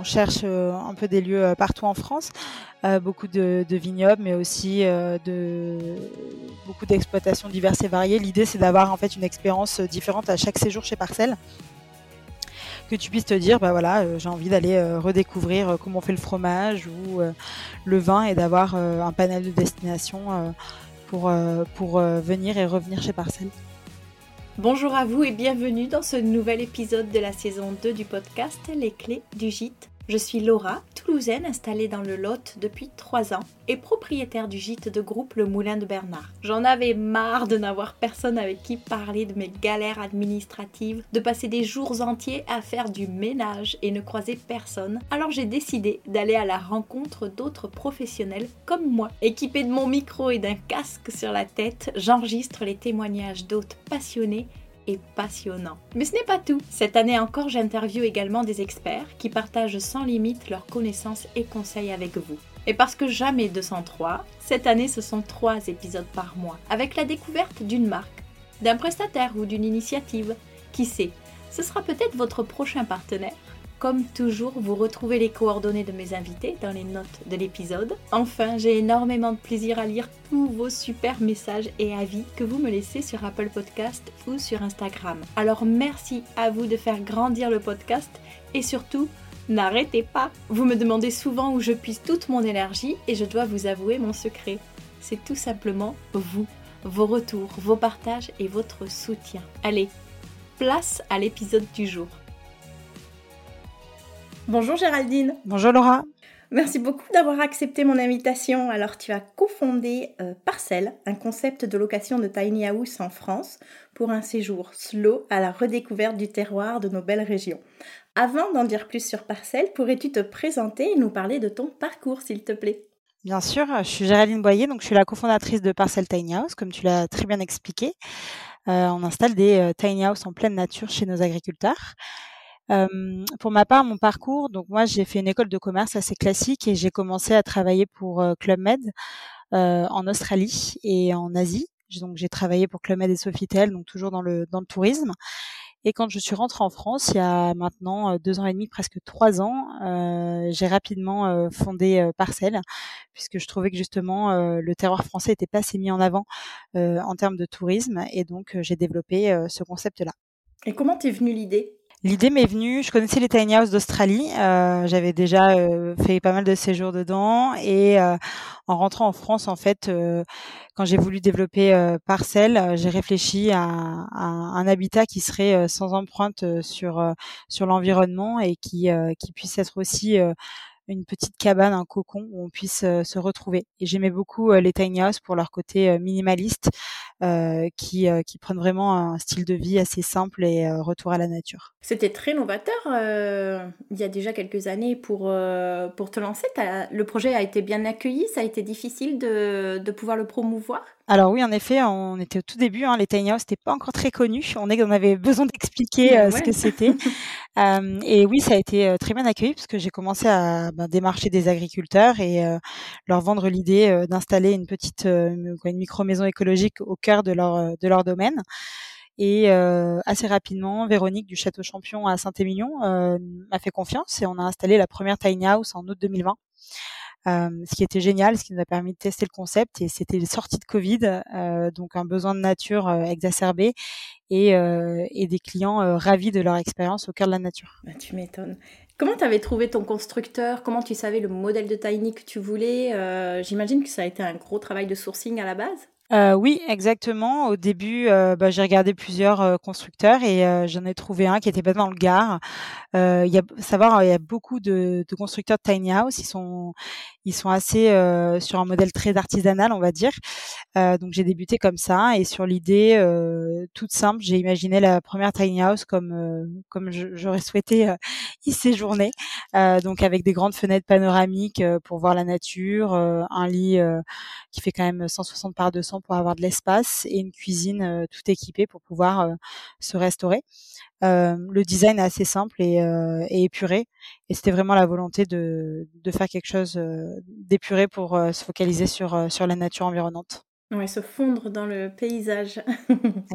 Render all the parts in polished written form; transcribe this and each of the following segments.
on cherche un peu des lieux partout en France, beaucoup de vignobles, mais aussi beaucoup d'exploitations diverses et variées. L'idée, c'est d'avoir en fait une expérience différente à chaque séjour chez Parcel, que tu puisses te dire, bah voilà, j'ai envie d'aller redécouvrir comment on fait le fromage ou le vin, et d'avoir un panel de destinations pour venir et revenir chez Parcel. Bonjour à vous et bienvenue dans ce nouvel épisode de la saison 2 du podcast Les clés du gîte. Je suis Laura, toulousaine installée dans le Lot depuis 3 ans et propriétaire du gîte de groupe Le Moulin de Bernard. J'en avais marre de n'avoir personne avec qui parler de mes galères administratives, de passer des jours entiers à faire du ménage et ne croiser personne. Alors j'ai décidé d'aller à la rencontre d'autres professionnels comme moi. Équipée de mon micro et d'un casque sur la tête, j'enregistre les témoignages d'hôtes passionnés et passionnant. Mais ce n'est pas tout. Cette année encore, j'interviewe également des experts qui partagent sans limite leurs connaissances et conseils avec vous. Et parce que jamais 203, cette année ce sont 3 épisodes par mois, avec la découverte d'une marque, d'un prestataire ou d'une initiative. Qui sait, ce sera peut-être votre prochain partenaire. Comme toujours, vous retrouvez les coordonnées de mes invités dans les notes de l'épisode. Enfin, j'ai énormément de plaisir à lire tous vos super messages et avis que vous me laissez sur Apple Podcast ou sur Instagram. Alors merci à vous de faire grandir le podcast et surtout, n'arrêtez pas. Vous me demandez souvent où je puise toute mon énergie et je dois vous avouer mon secret. C'est tout simplement vous, vos retours, vos partages et votre soutien. Allez, place à l'épisode du jour. Bonjour Géraldine. Bonjour Laura. Merci beaucoup d'avoir accepté mon invitation. Alors tu as cofondé Parcel, un concept de location de tiny house en France pour un séjour slow à la redécouverte du terroir de nos belles régions. Avant d'en dire plus sur Parcel, pourrais-tu te présenter et nous parler de ton parcours s'il te plaît ? Bien sûr, je suis Géraldine Boyer, donc je suis la cofondatrice de Parcel Tiny House, comme tu l'as très bien expliqué. On installe des tiny house en pleine nature chez nos agriculteurs. Pour ma part, mon parcours, donc moi j'ai fait une école de commerce assez classique et j'ai commencé à travailler pour Club Med en Australie et en Asie. Donc j'ai travaillé pour Club Med et Sofitel, donc toujours dans le tourisme. Et quand je suis rentrée en France, il y a maintenant 2 ans et demi, presque 3 ans, j'ai rapidement fondé Parcel, puisque je trouvais que justement le terroir français n'était pas assez mis en avant en termes de tourisme, et donc j'ai développé ce concept-là. Et comment t'es venue l'idée ? L'idée m'est venue, je connaissais les tiny house d'Australie, j'avais déjà fait pas mal de séjours dedans, et en rentrant en France, en fait, quand j'ai voulu développer Parcel, j'ai réfléchi à un habitat qui serait sans empreinte sur l'environnement et qui puisse être aussi une petite cabane, un cocon où on puisse se retrouver. Et j'aimais beaucoup les tiny house pour leur côté minimaliste, qui prennent vraiment un style de vie assez simple et retour à la nature. C'était très novateur il y a déjà quelques années pour te lancer. Le projet a été bien accueilli, ça a été difficile de pouvoir le promouvoir. Alors oui, en effet, on était au tout début, les tiny house n'étaient pas encore très connus, on avait besoin d'expliquer ce que c'était. Et oui, ça a été très bien accueilli parce que j'ai commencé à démarcher des agriculteurs et leur vendre l'idée d'installer une petite une micro-maison écologique au cœur de leur domaine. Et assez rapidement, Véronique du Château Champion à Saint-Émilion m'a fait confiance et on a installé la première tiny house en août 2020. Ce qui était génial, ce qui nous a permis de tester le concept, et c'était les sorties de Covid, donc un besoin de nature exacerbé et des clients ravis de leur expérience au cœur de la nature. Bah, tu m'étonnes. Comment tu avais trouvé ton constructeur ? Comment tu savais le modèle de tiny que tu voulais ? J'imagine que ça a été un gros travail de sourcing à la base. Oui, exactement. Au début, j'ai regardé plusieurs constructeurs et j'en ai trouvé un qui était pas dans le Gard. Il y a beaucoup de constructeurs de tiny house. Ils sont assez sur un modèle très artisanal, on va dire. Donc j'ai débuté comme ça et sur l'idée toute simple, j'ai imaginé la première tiny house comme j'aurais souhaité y séjourner. Donc avec des grandes fenêtres panoramiques pour voir la nature, un lit qui fait quand même 160 par 200 pour avoir de l'espace et une cuisine tout équipée pour pouvoir se restaurer. Le design est assez simple et épuré, et c'était vraiment la volonté de faire quelque chose d'épuré pour se focaliser sur la nature environnante. Ouais, se fondre dans le paysage.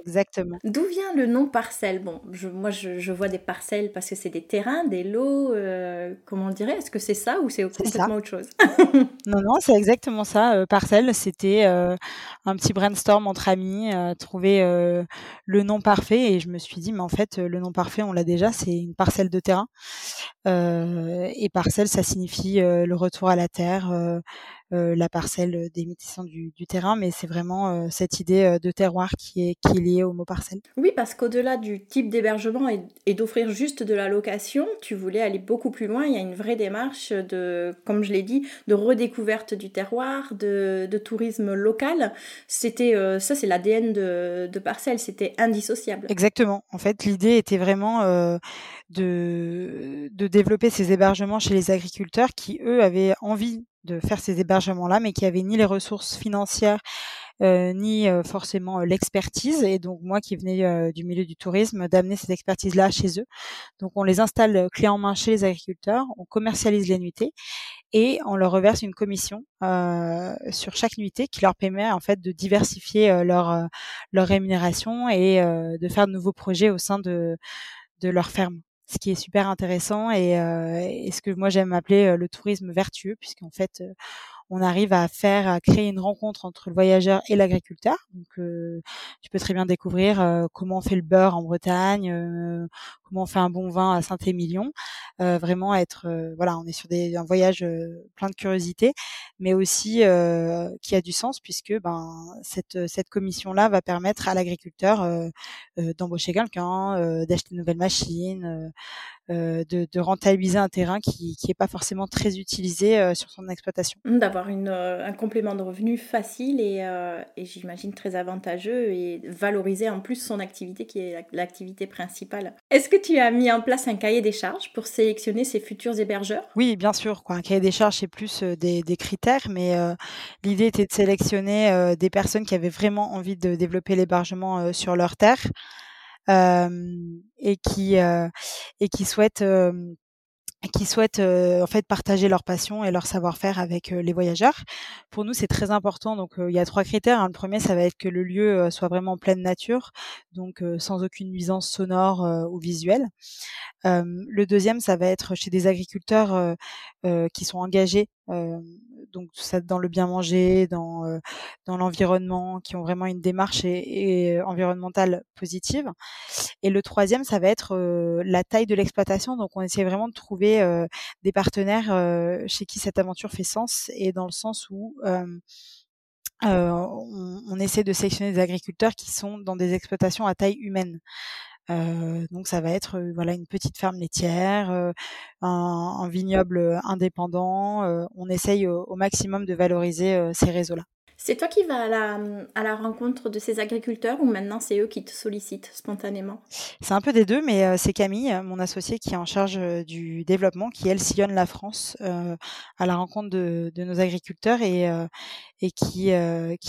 Exactement. D'où vient le nom parcelle? Bon, moi je vois des parcelles parce que c'est des terrains, des lots, comment on dirait? Est-ce que c'est ça ou c'est C'est ça. complètement autre chose? Non, c'est exactement ça. Parcel, c'était un petit brainstorm entre amis, trouver le nom parfait. Et je me suis dit, mais en fait, le nom parfait, on l'a déjà, c'est une parcelle de terrain. Et parcelle, ça signifie le retour à la terre, la parcelle des métissants du terrain, mais c'est vraiment cette idée de terroir qui est liée au mot parcelle. Oui, parce qu'au-delà du type d'hébergement et d'offrir juste de la location, tu voulais aller beaucoup plus loin. Il y a une vraie démarche de, comme je l'ai dit, de redécouverte du terroir, de tourisme local. C'était, ça, c'est l'ADN de parcelle, c'était indissociable. Exactement. En fait, l'idée était vraiment de développer ces hébergements chez les agriculteurs qui, eux, avaient envie de faire ces hébergements-là, mais qui n'avaient ni les ressources financières, ni forcément l'expertise. Et donc, moi qui venais du milieu du tourisme, d'amener cette expertise-là chez eux. Donc, on les installe clé en main chez les agriculteurs, on commercialise les nuitées et on leur reverse une commission sur chaque nuitée qui leur permet en fait de diversifier leur rémunération et de faire de nouveaux projets au sein de leur ferme. Ce qui est super intéressant et ce que moi j'aime appeler le tourisme vertueux, puisqu'en fait on arrive à créer une rencontre entre le voyageur et l'agriculteur. Donc tu peux très bien découvrir comment on fait le beurre en Bretagne, comment on fait un bon vin à Saint-Émilion, vraiment être voilà, on est sur un voyage plein de curiosités, mais aussi qui a du sens, puisque cette commission là va permettre à l'agriculteur d'embaucher quelqu'un, d'acheter une nouvelle machine, de rentabiliser un terrain qui est pas forcément très utilisé sur son exploitation. D'avoir un complément de revenu facile et j'imagine très avantageux, et valoriser en plus son activité qui est l'activité principale. Est-ce que tu as mis en place un cahier des charges pour sélectionner ces futurs hébergeurs? Oui, bien sûr, quoi. Un cahier des charges, c'est plus des critères, mais l'idée était de sélectionner des personnes qui avaient vraiment envie de développer l'hébergement sur leur terre et qui souhaitent en fait partager leur passion et leur savoir-faire avec les voyageurs. Pour nous, c'est très important. Donc il y a 3 critères, hein. Le premier, ça va être que le lieu soit vraiment en pleine nature, donc sans aucune nuisance sonore ou visuelle. Le deuxième, ça va être chez des agriculteurs qui sont engagés, donc ça dans le bien manger, dans l'environnement, qui ont vraiment une démarche et environnementale positive. Et le troisième, ça va être la taille de l'exploitation. Donc on essaie vraiment de trouver des partenaires chez qui cette aventure fait sens, et dans le sens où on essaie de sélectionner des agriculteurs qui sont dans des exploitations à taille humaine. Donc ça va être voilà, une petite ferme laitière, un vignoble indépendant. On essaye au maximum de valoriser ces réseaux-là. C'est toi qui vas à la rencontre de ces agriculteurs, ou maintenant c'est eux qui te sollicitent spontanément? C'est un peu des deux, mais c'est Camille, mon associée, qui est en charge du développement, qui elle sillonne la France à la rencontre de nos agriculteurs et qui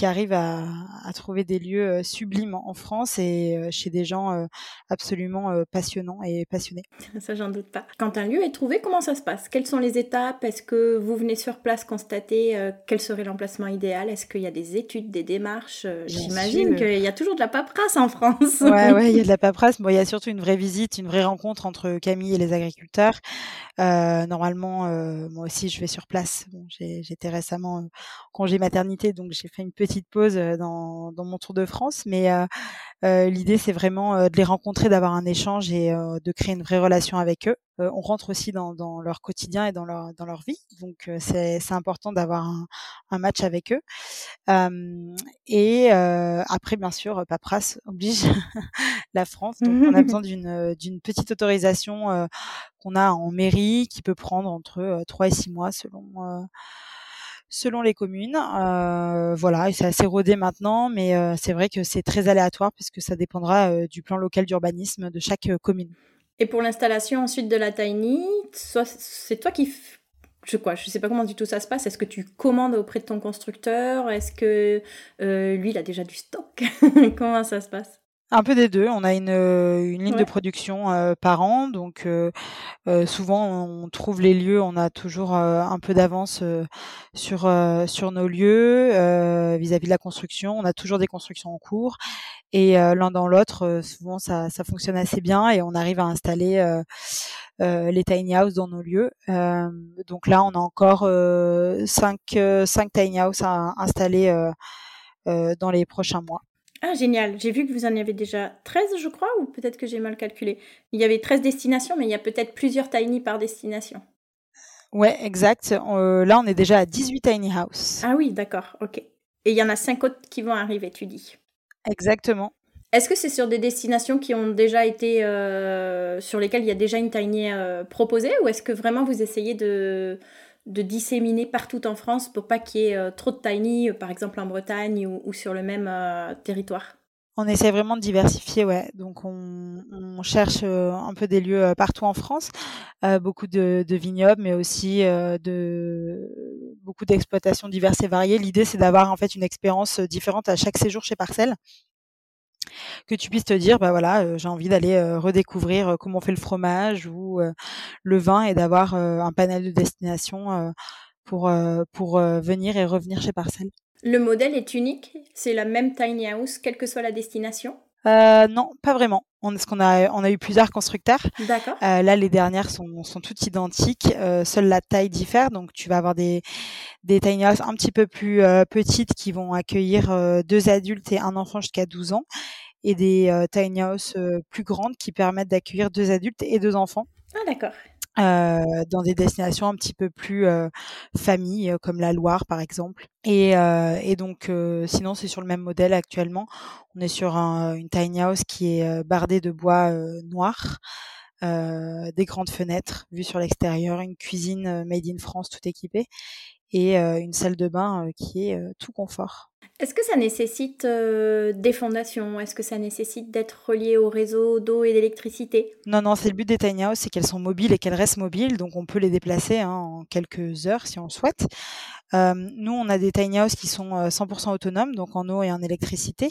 arrive à trouver des lieux sublimes en France et chez des gens absolument passionnants et passionnés. Ça, j'en doute pas. Quand un lieu est trouvé, comment ça se passe? Quelles sont les étapes? Est-ce que vous venez sur place constater quel serait l'emplacement idéal? Est-ce qu'il y a des études, des démarches? J'imagine qu'il y a toujours de la paperasse en France. Ouais, il y a de la paperasse. Bon, il y a surtout une vraie visite, une vraie rencontre entre Camille et les agriculteurs. Normalement, moi aussi, je vais sur place. Bon, j'étais récemment en congé maternité, donc j'ai fait une petite pause dans mon tour de France. Mais l'idée, c'est vraiment de les rencontrer, d'avoir un échange et de créer une vraie relation avec eux. On rentre aussi dans leur quotidien et dans leur vie, donc c'est important d'avoir un match avec eux. Après, bien sûr, paperasse oblige la France, donc on a besoin d'une petite autorisation qu'on a en mairie, qui peut prendre entre 3 et 6 mois selon les communes. Voilà, et c'est assez rodé maintenant, mais c'est vrai que c'est très aléatoire, puisque ça dépendra du plan local d'urbanisme de chaque commune. Et pour l'installation ensuite de la Tiny, c'est toi qui... Je sais pas comment du tout ça se passe. Est-ce que tu commandes auprès de ton constructeur? Est-ce que lui, il a déjà du stock? Comment ça se passe? Un peu des deux. On a une ligne de production par an, donc souvent on trouve les lieux. On a toujours un peu d'avance sur nos lieux vis-à-vis de la construction. On a toujours des constructions en cours et l'un dans l'autre, souvent ça fonctionne assez bien et on arrive à installer les tiny house dans nos lieux. Donc là, on a encore cinq tiny house à installer dans les prochains mois. Ah, génial. J'ai vu que vous en avez déjà 13, je crois, ou peut-être que j'ai mal calculé. Il y avait 13 destinations, mais il y a peut-être plusieurs tiny par destination. Ouais, exact. Là, on est déjà à 18 tiny house. Ah oui, d'accord, ok. Et il y en a 5 autres qui vont arriver, tu dis. Exactement. Est-ce que c'est sur des destinations qui ont déjà été... sur lesquelles il y a déjà une tiny proposée, ou est-ce que vraiment vous essayez de disséminer partout en France pour pas qu'il y ait trop de tiny, par exemple en Bretagne ou sur le même territoire? On essaie vraiment de diversifier, ouais. Donc on cherche un peu des lieux partout en France, beaucoup de vignobles, mais aussi de beaucoup d'exploitations diverses et variées. L'idée, c'est d'avoir en fait une expérience différente à chaque séjour chez Parcel, que tu puisses te dire bah voilà, j'ai envie d'aller redécouvrir comment on fait le fromage ou le vin, et d'avoir un panel de destinations pour venir et revenir chez Parcel. Le modèle est unique, c'est la même tiny house quelle que soit la destination? Non, pas vraiment. Parce qu'on a eu plusieurs constructeurs. D'accord. Là, les dernières sont toutes identiques. Seule la taille diffère. Donc, tu vas avoir des tiny house un petit peu plus petites qui vont accueillir 2 adultes et un enfant jusqu'à 12 ans. Et des tiny house plus grandes qui permettent d'accueillir 2 adultes et 2 enfants. Ah, d'accord. Dans des destinations un petit peu plus famille, comme la Loire par exemple. Et donc sinon c'est sur le même modèle actuellement. On est sur une tiny house qui est bardée de bois noir, des grandes fenêtres vues sur l'extérieur, une cuisine made in France tout équipée et une salle de bain qui est tout confort. Est-ce que ça nécessite des fondations? Est-ce que ça nécessite d'être relié au réseau d'eau et d'électricité? Non, c'est le but des tiny house, c'est qu'elles sont mobiles et qu'elles restent mobiles, donc on peut les déplacer en quelques heures si on le souhaite. Nous, on a des tiny house qui sont 100% autonomes, donc en eau et en électricité.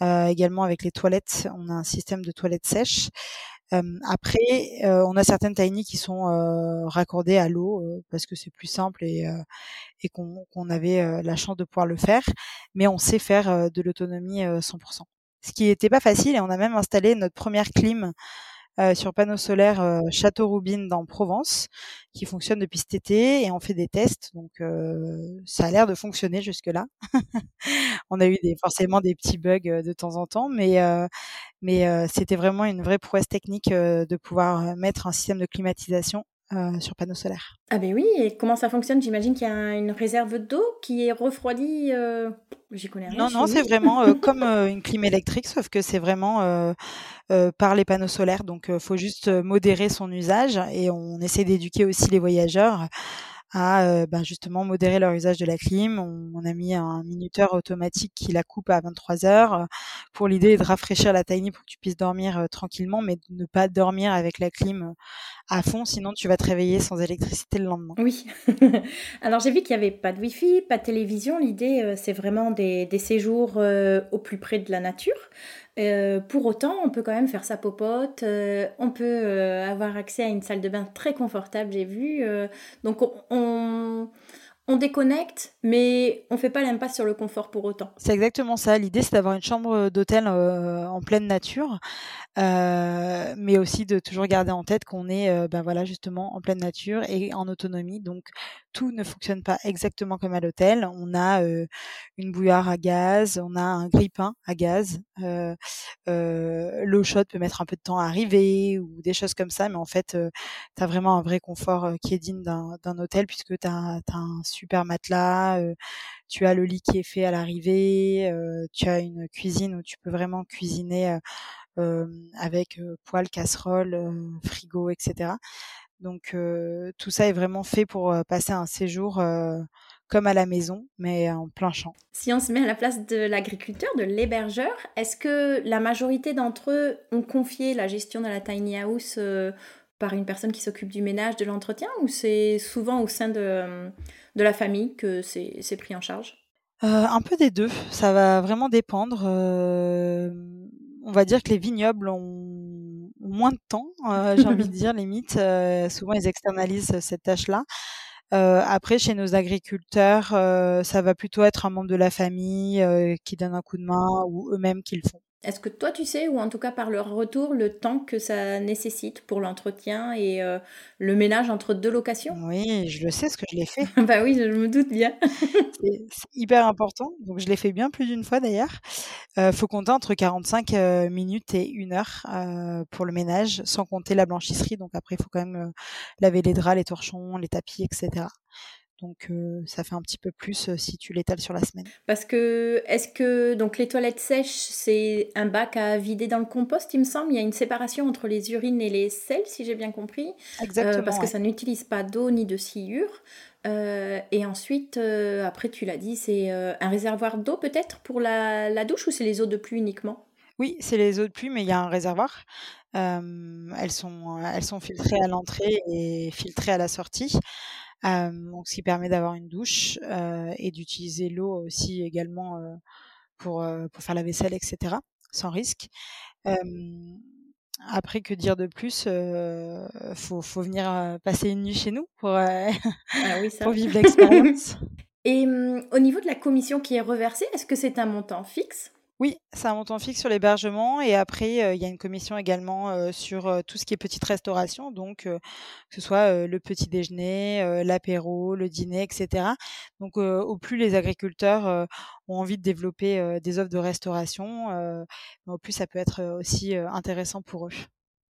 Également avec les toilettes, on a un système de toilettes sèches. Après, on a certaines tiny qui sont raccordées à l'eau parce que c'est plus simple et qu'on avait la chance de pouvoir le faire. Mais on sait faire de l'autonomie 100%. Ce qui n'était pas facile, et on a même installé notre première clim sur panneau solaire Château-Roubine dans Provence, qui fonctionne depuis cet été, et on fait des tests. Donc, ça a l'air de fonctionner jusque-là. On a eu forcément des petits bugs de temps en temps, mais c'était vraiment une vraie prouesse technique de pouvoir mettre un système de climatisation sur panneau solaire. Ah ben oui, et comment ça fonctionne? J'imagine qu'il y a une réserve d'eau qui est refroidie. J'y connais rien. Non, c'est vraiment comme une clim électrique, sauf que c'est vraiment par les panneaux solaires. Donc, il faut juste modérer son usage, et on essaie d'éduquer aussi les voyageurs à justement modérer leur usage de la clim. On a mis un minuteur automatique qui la coupe à 23h pour l'idée de rafraîchir la tiny pour que tu puisses dormir tranquillement, mais de ne pas dormir avec la clim à fond, sinon tu vas te réveiller sans électricité le lendemain. Oui. Alors j'ai vu qu'il n'y avait pas de wifi, pas de télévision. L'idée c'est vraiment des séjours au plus près de la nature. Pour autant, on peut quand même faire sa popote, on peut avoir accès à une salle de bain très confortable, j'ai vu. Donc on déconnecte, mais on fait pas l'impasse sur le confort pour autant. C'est exactement ça. L'idée, c'est d'avoir une chambre d'hôtel en pleine nature, mais aussi de toujours garder en tête qu'on est justement en pleine nature et en autonomie. Donc tout ne fonctionne pas exactement comme à l'hôtel. On a une bouilloire à gaz, on a un grille-pain à gaz. L'eau chaude peut mettre un peu de temps à arriver, ou des choses comme ça. Mais en fait, tu as vraiment un vrai confort qui est digne d'un hôtel, puisque tu as un super matelas, tu as le lit qui est fait à l'arrivée, tu as une cuisine où tu peux vraiment cuisiner avec poêle, casserole, frigo, etc. Donc, tout ça est vraiment fait pour passer un séjour comme à la maison, mais en plein champ. Si on se met à la place de l'agriculteur, de l'hébergeur, est-ce que la majorité d'entre eux ont confié la gestion de la tiny house par une personne qui s'occupe du ménage, de l'entretien, ou c'est souvent au sein de la famille que c'est pris en charge? Un peu des deux. Ça va vraiment dépendre. on va dire que les vignobles ont moins de temps, j'ai envie de dire, limite. Souvent, ils externalisent cette tâche-là. Après, chez nos agriculteurs, ça va plutôt être un membre de la famille qui donne un coup de main ou eux-mêmes qui le font. Est-ce que toi, tu sais, ou en tout cas par leur retour, le temps que ça nécessite pour l'entretien et le ménage entre deux locations ? Oui, je le sais, parce que je l'ai fait. Bah oui, je me doute bien. C'est hyper important, donc je l'ai fait bien plus d'une fois d'ailleurs. Faut compter entre 45 minutes et une heure pour le ménage, sans compter la blanchisserie. Donc après, il faut quand même laver les draps, les torchons, les tapis, etc. Donc, ça fait un petit peu plus si tu l'étales sur la semaine. Parce que, donc les toilettes sèches, c'est un bac à vider dans le compost, il me semble. Il y a une séparation entre les urines et les selles, si j'ai bien compris. Exactement. Parce que ça n'utilise pas d'eau ni de sciure. Et ensuite, après, tu l'as dit, c'est un réservoir d'eau peut-être pour la douche, ou c'est les eaux de pluie uniquement ? Oui, c'est les eaux de pluie, mais il y a un réservoir. Elles sont filtrées à l'entrée et filtrées à la sortie. Donc ce qui permet d'avoir une douche et d'utiliser l'eau aussi également pour faire la vaisselle, etc., sans risque. Après, que dire de plus, faut venir passer une nuit chez nous pour vivre l'expérience. Et au niveau de la commission qui est reversée, est-ce que c'est un montant fixe ? Oui, c'est un montant fixe sur l'hébergement, et après, il y a une commission également sur tout ce qui est petite restauration, donc que ce soit le petit déjeuner, l'apéro, le dîner, etc. Donc, au plus les agriculteurs ont envie de développer des offres de restauration, mais au plus ça peut être aussi intéressant pour eux.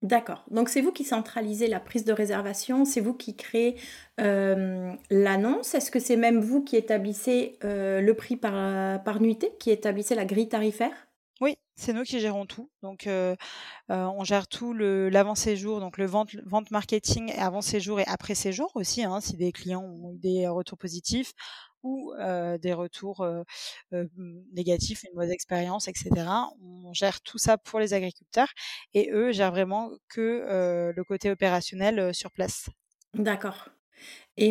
D'accord. Donc, c'est vous qui centralisez la prise de réservation, c'est vous qui créez l'annonce. Est-ce que c'est même vous qui établissez le prix par nuitée, qui établissez la grille tarifaire ? Oui, c'est nous qui gérons tout. Donc, on gère tout l'avant-séjour, donc le vente marketing, avant-séjour et après-séjour aussi, hein, si des clients ont des retours positifs ou des retours négatifs, une mauvaise expérience, etc. On gère tout ça pour les agriculteurs, et eux gèrent vraiment que le côté opérationnel sur place. D'accord. Et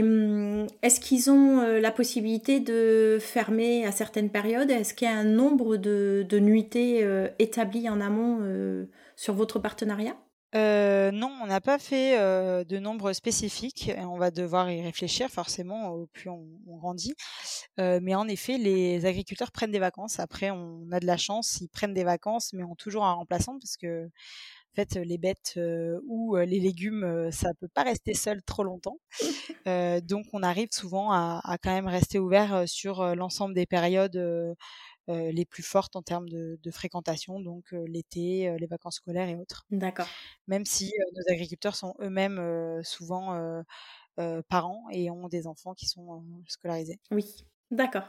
est-ce qu'ils ont la possibilité de fermer à certaines périodes ? Est-ce qu'il y a un nombre de nuitées établies en amont sur votre partenariat ? Non, on n'a pas fait de nombre spécifique, et on va devoir y réfléchir forcément au plus on grandit, mais en effet les agriculteurs prennent des vacances. Après, on a de la chance, ils prennent des vacances mais ont toujours un remplaçant, parce que en fait les bêtes ou les légumes ça peut pas rester seul trop longtemps, donc on arrive souvent à quand même rester ouvert sur l'ensemble des périodes les plus fortes en termes de fréquentation, donc l'été, les vacances scolaires et autres. D'accord. Même si nos agriculteurs sont eux-mêmes souvent parents et ont des enfants qui sont scolarisés. Oui, d'accord.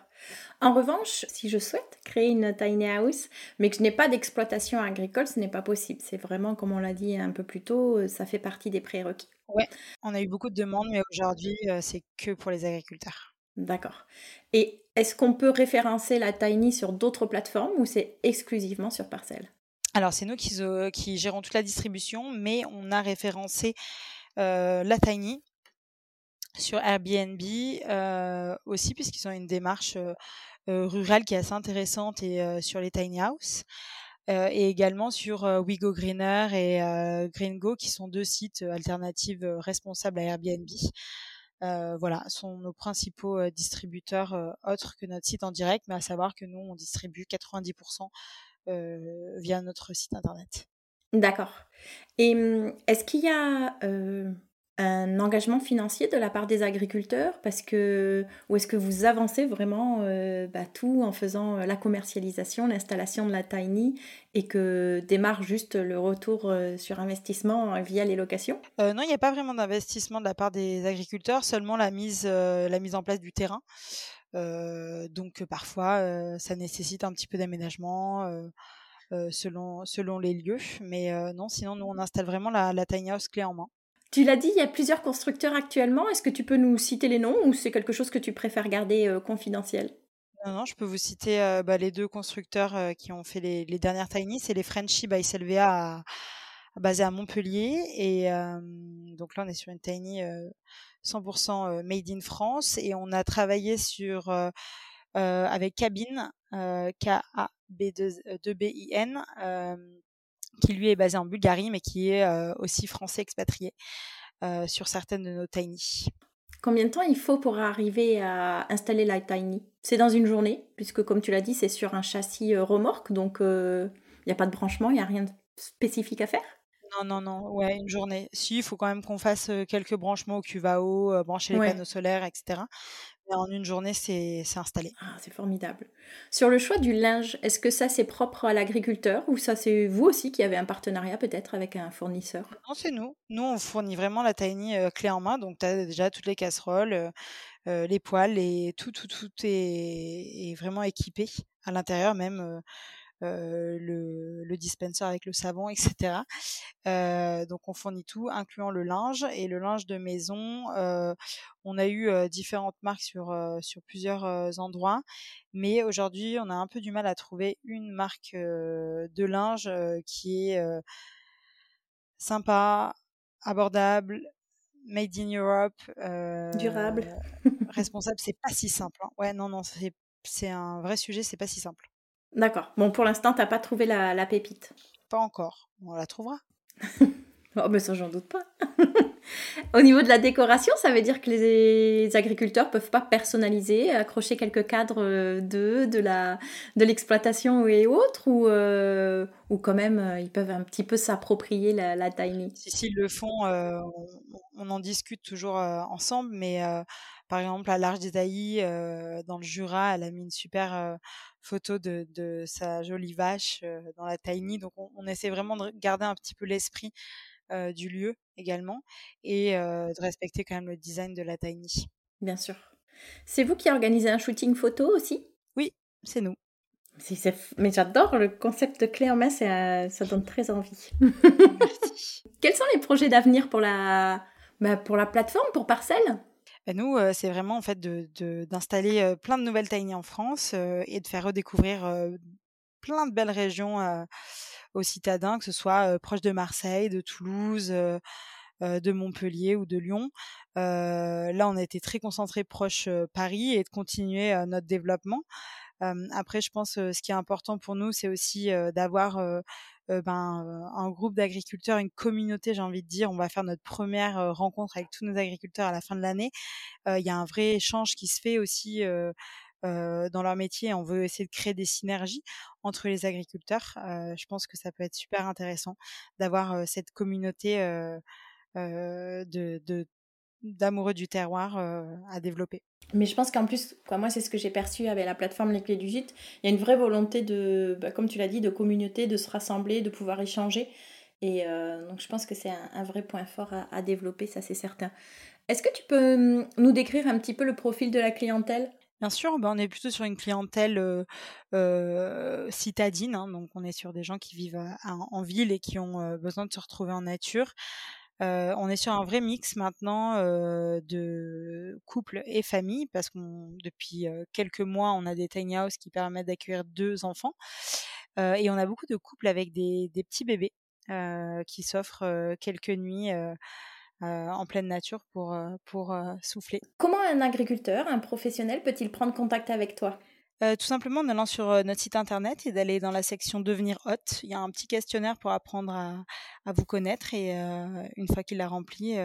En revanche, si je souhaite créer une tiny house, mais que je n'ai pas d'exploitation agricole, ce n'est pas possible. C'est vraiment, comme on l'a dit un peu plus tôt, ça fait partie des prérequis. Oui, on a eu beaucoup de demandes, mais aujourd'hui, c'est que pour les agriculteurs. D'accord. Et est-ce qu'on peut référencer la Tiny sur d'autres plateformes, ou c'est exclusivement sur Parcel ? Alors, c'est nous qui gérons toute la distribution, mais on a référencé la Tiny sur Airbnb aussi, puisqu'ils ont une démarche rurale qui est assez intéressante, et sur les Tiny House. Et également sur WeGo Greener et GreenGo, qui sont deux sites alternatifs responsables à Airbnb. Voilà, sont nos principaux distributeurs, autres que notre site en direct, mais à savoir que nous, on distribue 90% via notre site internet. D'accord. Et est-ce qu'il y a un engagement financier de la part des agriculteurs, ou est-ce que vous avancez vraiment tout en faisant la commercialisation, l'installation de la Tiny, et que démarre juste le retour sur investissement via les locations ? Non, il n'y a pas vraiment d'investissement de la part des agriculteurs, seulement la mise en place du terrain. Donc parfois, ça nécessite un petit peu d'aménagement, selon les lieux. Mais non, sinon, nous, on installe vraiment la tiny house clé en main. Tu l'as dit, il y a plusieurs constructeurs actuellement. Est-ce que tu peux nous citer les noms, ou c'est quelque chose que tu préfères garder confidentiel ? Non, je peux vous citer les deux constructeurs qui ont fait les dernières Tiny. C'est les Frenchy by Selva, basés à Montpellier. Et donc là, on est sur une Tiny 100% made in France. Et on a travaillé avec Cabine, K-A-B-2-B-I-N, qui lui est basé en Bulgarie, mais qui est aussi français expatrié sur certaines de nos tiny. Combien de temps il faut pour arriver à installer la tiny? C'est dans une journée, puisque comme tu l'as dit, c'est sur un châssis remorque, donc il n'y a pas de branchement, il n'y a rien de spécifique à faire? Non, ouais, une journée. Si, il faut quand même qu'on fasse quelques branchements au cuvao, brancher les panneaux solaires, etc. Mais en une journée, c'est installé. Ah, c'est formidable. Sur le choix du linge, est-ce que ça, c'est propre à l'agriculteur ou ça, c'est vous aussi qui avez un partenariat peut-être avec un fournisseur? Non, c'est nous. Nous, on fournit vraiment la tiny clé en main. Donc, tu as déjà toutes les casseroles, les poêles, et tout est vraiment équipé à l'intérieur même. Le dispenser avec le savon, etc. Donc on fournit tout, incluant le linge et le linge de maison. On a eu différentes marques sur plusieurs endroits, mais aujourd'hui on a un peu du mal à trouver une marque de linge qui est sympa, abordable, made in Europe, durable, responsable. C'est pas si simple. Hein. Ouais, non, c'est un vrai sujet. C'est pas si simple. D'accord. Bon, pour l'instant, t'as pas trouvé la pépite. Pas encore. On la trouvera. Oh, mais ça, j'en doute pas. Au niveau de la décoration, ça veut dire que les agriculteurs peuvent pas personnaliser, accrocher quelques cadres de l'exploitation et autres, ou quand même, ils peuvent un petit peu s'approprier la tiny. S'ils le font, on en discute toujours ensemble, mais... Par exemple, à l'Arche des Taillis, dans le Jura, elle a mis une super photo de sa jolie vache dans la tiny. Donc, on essaie vraiment de garder un petit peu l'esprit du lieu également et de respecter quand même le design de la tiny. Bien sûr. C'est vous qui organisez un shooting photo aussi? Oui, c'est nous. Mais j'adore le concept de clé en main, ça donne très envie. Merci. Quels sont les projets d'avenir pour la plateforme, pour Parcel? Ben nous, c'est vraiment en fait d'installer plein de nouvelles tiny en France et de faire redécouvrir plein de belles régions aux citadins, que ce soit proche de Marseille, de Toulouse, de Montpellier ou de Lyon. Là, on a été très concentrés proche Paris et de continuer notre développement. Après, je pense ce qui est important pour nous, c'est aussi d'avoir un groupe d'agriculteurs, une communauté, j'ai envie de dire. On va faire notre première rencontre avec tous nos agriculteurs à la fin de l'année. Il y a un vrai échange qui se fait aussi dans leur métier. On veut essayer de créer des synergies entre les agriculteurs. Je pense que ça peut être super intéressant d'avoir cette communauté d'amoureux du terroir à développer. Mais je pense qu'en plus, moi, c'est ce que j'ai perçu avec la plateforme Les Clés du Gîte. Il y a une vraie volonté comme tu l'as dit, de communauté, de se rassembler, de pouvoir échanger. Et donc, je pense que c'est un vrai point fort à développer, ça, c'est certain. Est-ce que tu peux nous décrire un petit peu le profil de la clientèle ? Bien sûr, on est plutôt sur une clientèle citadine. Hein, donc, on est sur des gens qui vivent en ville et qui ont besoin de se retrouver en nature. On est sur un vrai mix maintenant de couples et familles parce qu'on depuis quelques mois, on a des tiny house qui permettent d'accueillir 2 enfants et on a beaucoup de couples avec des petits bébés qui s'offrent quelques nuits en pleine nature pour souffler. Comment un agriculteur, un professionnel peut-il prendre contact avec toi ? Tout simplement en allant sur notre site internet et d'aller dans la section « Devenir hôte ». Il y a un petit questionnaire pour apprendre à vous connaître et une fois qu'il l'a rempli,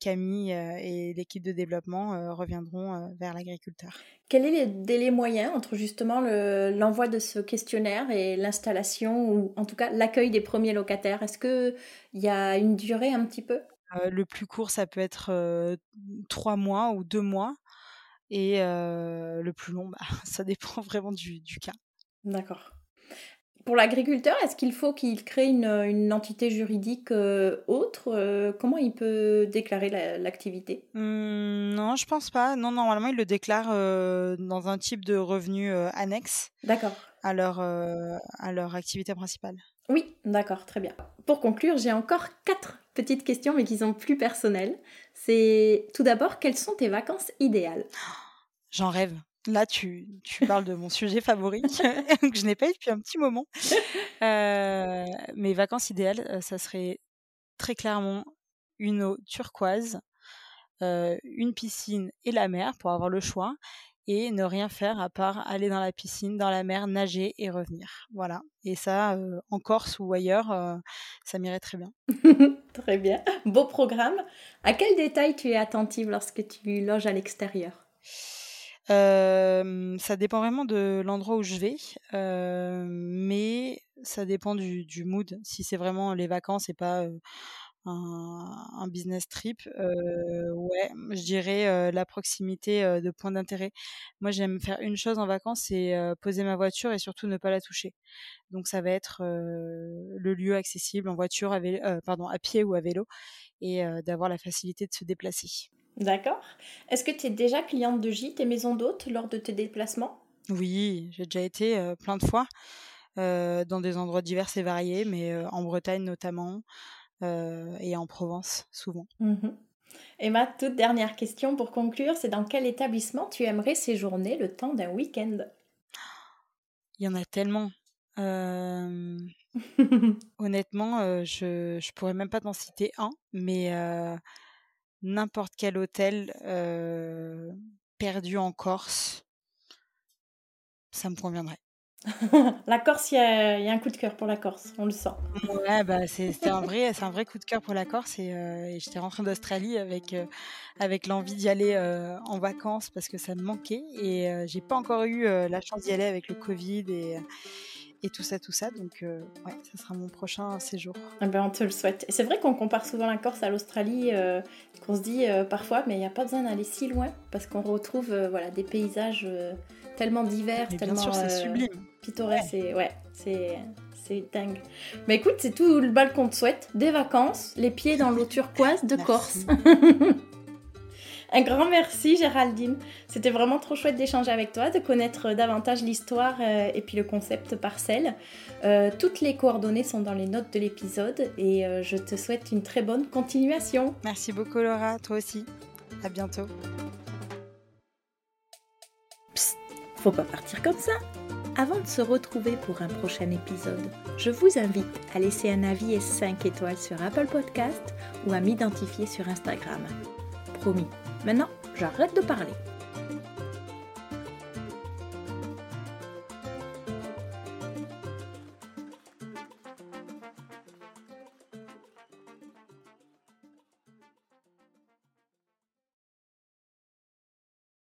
Camille et l'équipe de développement reviendront vers l'agriculteur. Quel est le délai moyen entre justement l'envoi de ce questionnaire et l'installation ou en tout cas l'accueil des premiers locataires? Est-ce qu'il y a une durée un petit peu? Le plus court, ça peut être 3 mois ou 2 mois. Et le plus long, ça dépend vraiment du cas. D'accord. Pour l'agriculteur, est-ce qu'il faut qu'il crée une entité juridique autre ? Comment il peut déclarer l'activité ? Non, je pense pas. Non, normalement, il le déclare dans un type de revenu annexe. D'accord. À leur activité principale. Oui, d'accord, très bien. Pour conclure, j'ai encore 4 petites questions, mais qui sont plus personnelles. C'est tout d'abord, quelles sont tes vacances idéales ? J'en rêve. Là, tu parles de mon sujet favori, que je n'ai pas eu depuis un petit moment. Mes vacances idéales, ça serait très clairement une eau turquoise, une piscine et la mer pour avoir le choix. et ne rien faire à part aller dans la piscine, dans la mer, nager et revenir. Voilà. Et ça, en Corse ou ailleurs, ça m'irait très bien. Très bien. Beau programme. À quel détail tu es attentive lorsque tu loges à l'extérieur ? Ça dépend vraiment de l'endroit où je vais, mais ça dépend du mood. Si c'est vraiment les vacances et pas un business trip, ouais, je dirais la proximité de points d'intérêt. Moi, j'aime faire une chose en vacances, c'est poser ma voiture et surtout ne pas la toucher. Donc, ça va être le lieu accessible en voiture, à pied ou à vélo, et d'avoir la facilité de se déplacer. D'accord. Est-ce que tu es déjà cliente de gîtes et maisons d'hôtes lors de tes déplacements ? Oui, j'ai déjà été plein de fois dans des endroits divers et variés, mais en Bretagne notamment et en Provence souvent. Mmh. Et ma toute dernière question pour conclure, c'est dans quel établissement tu aimerais séjourner le temps d'un week-end ? Il y en a tellement. Honnêtement, je pourrais même pas t'en citer un, mais... n'importe quel hôtel perdu en Corse, ça me conviendrait. La Corse, il y a un coup de cœur pour la Corse, on le sent. Ouais, bah, c'est un vrai coup de cœur pour la Corse et j'étais rentrée d'Australie avec l'envie d'y aller en vacances parce que ça me manquait et j'ai pas encore eu la chance d'y aller avec le Covid et tout ça. Donc, ouais, ça sera mon prochain séjour. Ah ben, on te le souhaite. Et c'est vrai qu'on compare souvent la Corse à l'Australie, qu'on se dit parfois, mais il n'y a pas besoin d'aller si loin, parce qu'on retrouve des paysages tellement divers, mais tellement sublime. Pittoresques. Ouais. Et, ouais, c'est dingue. Mais écoute, c'est tout le bal qu'on te souhaite. Des vacances, les pieds dans l'eau turquoise de Corse. Un grand merci Géraldine, c'était vraiment trop chouette d'échanger avec toi, de connaître davantage l'histoire et puis le concept Parcel. Toutes les coordonnées sont dans les notes de l'épisode et je te souhaite une très bonne continuation. Merci beaucoup Laura, toi aussi, à bientôt. Psst, faut pas partir comme ça. Avant de se retrouver pour un prochain épisode, je vous invite à laisser un avis et 5 étoiles sur Apple Podcast ou à m'identifier sur Instagram. Promis. Maintenant, j'arrête de parler.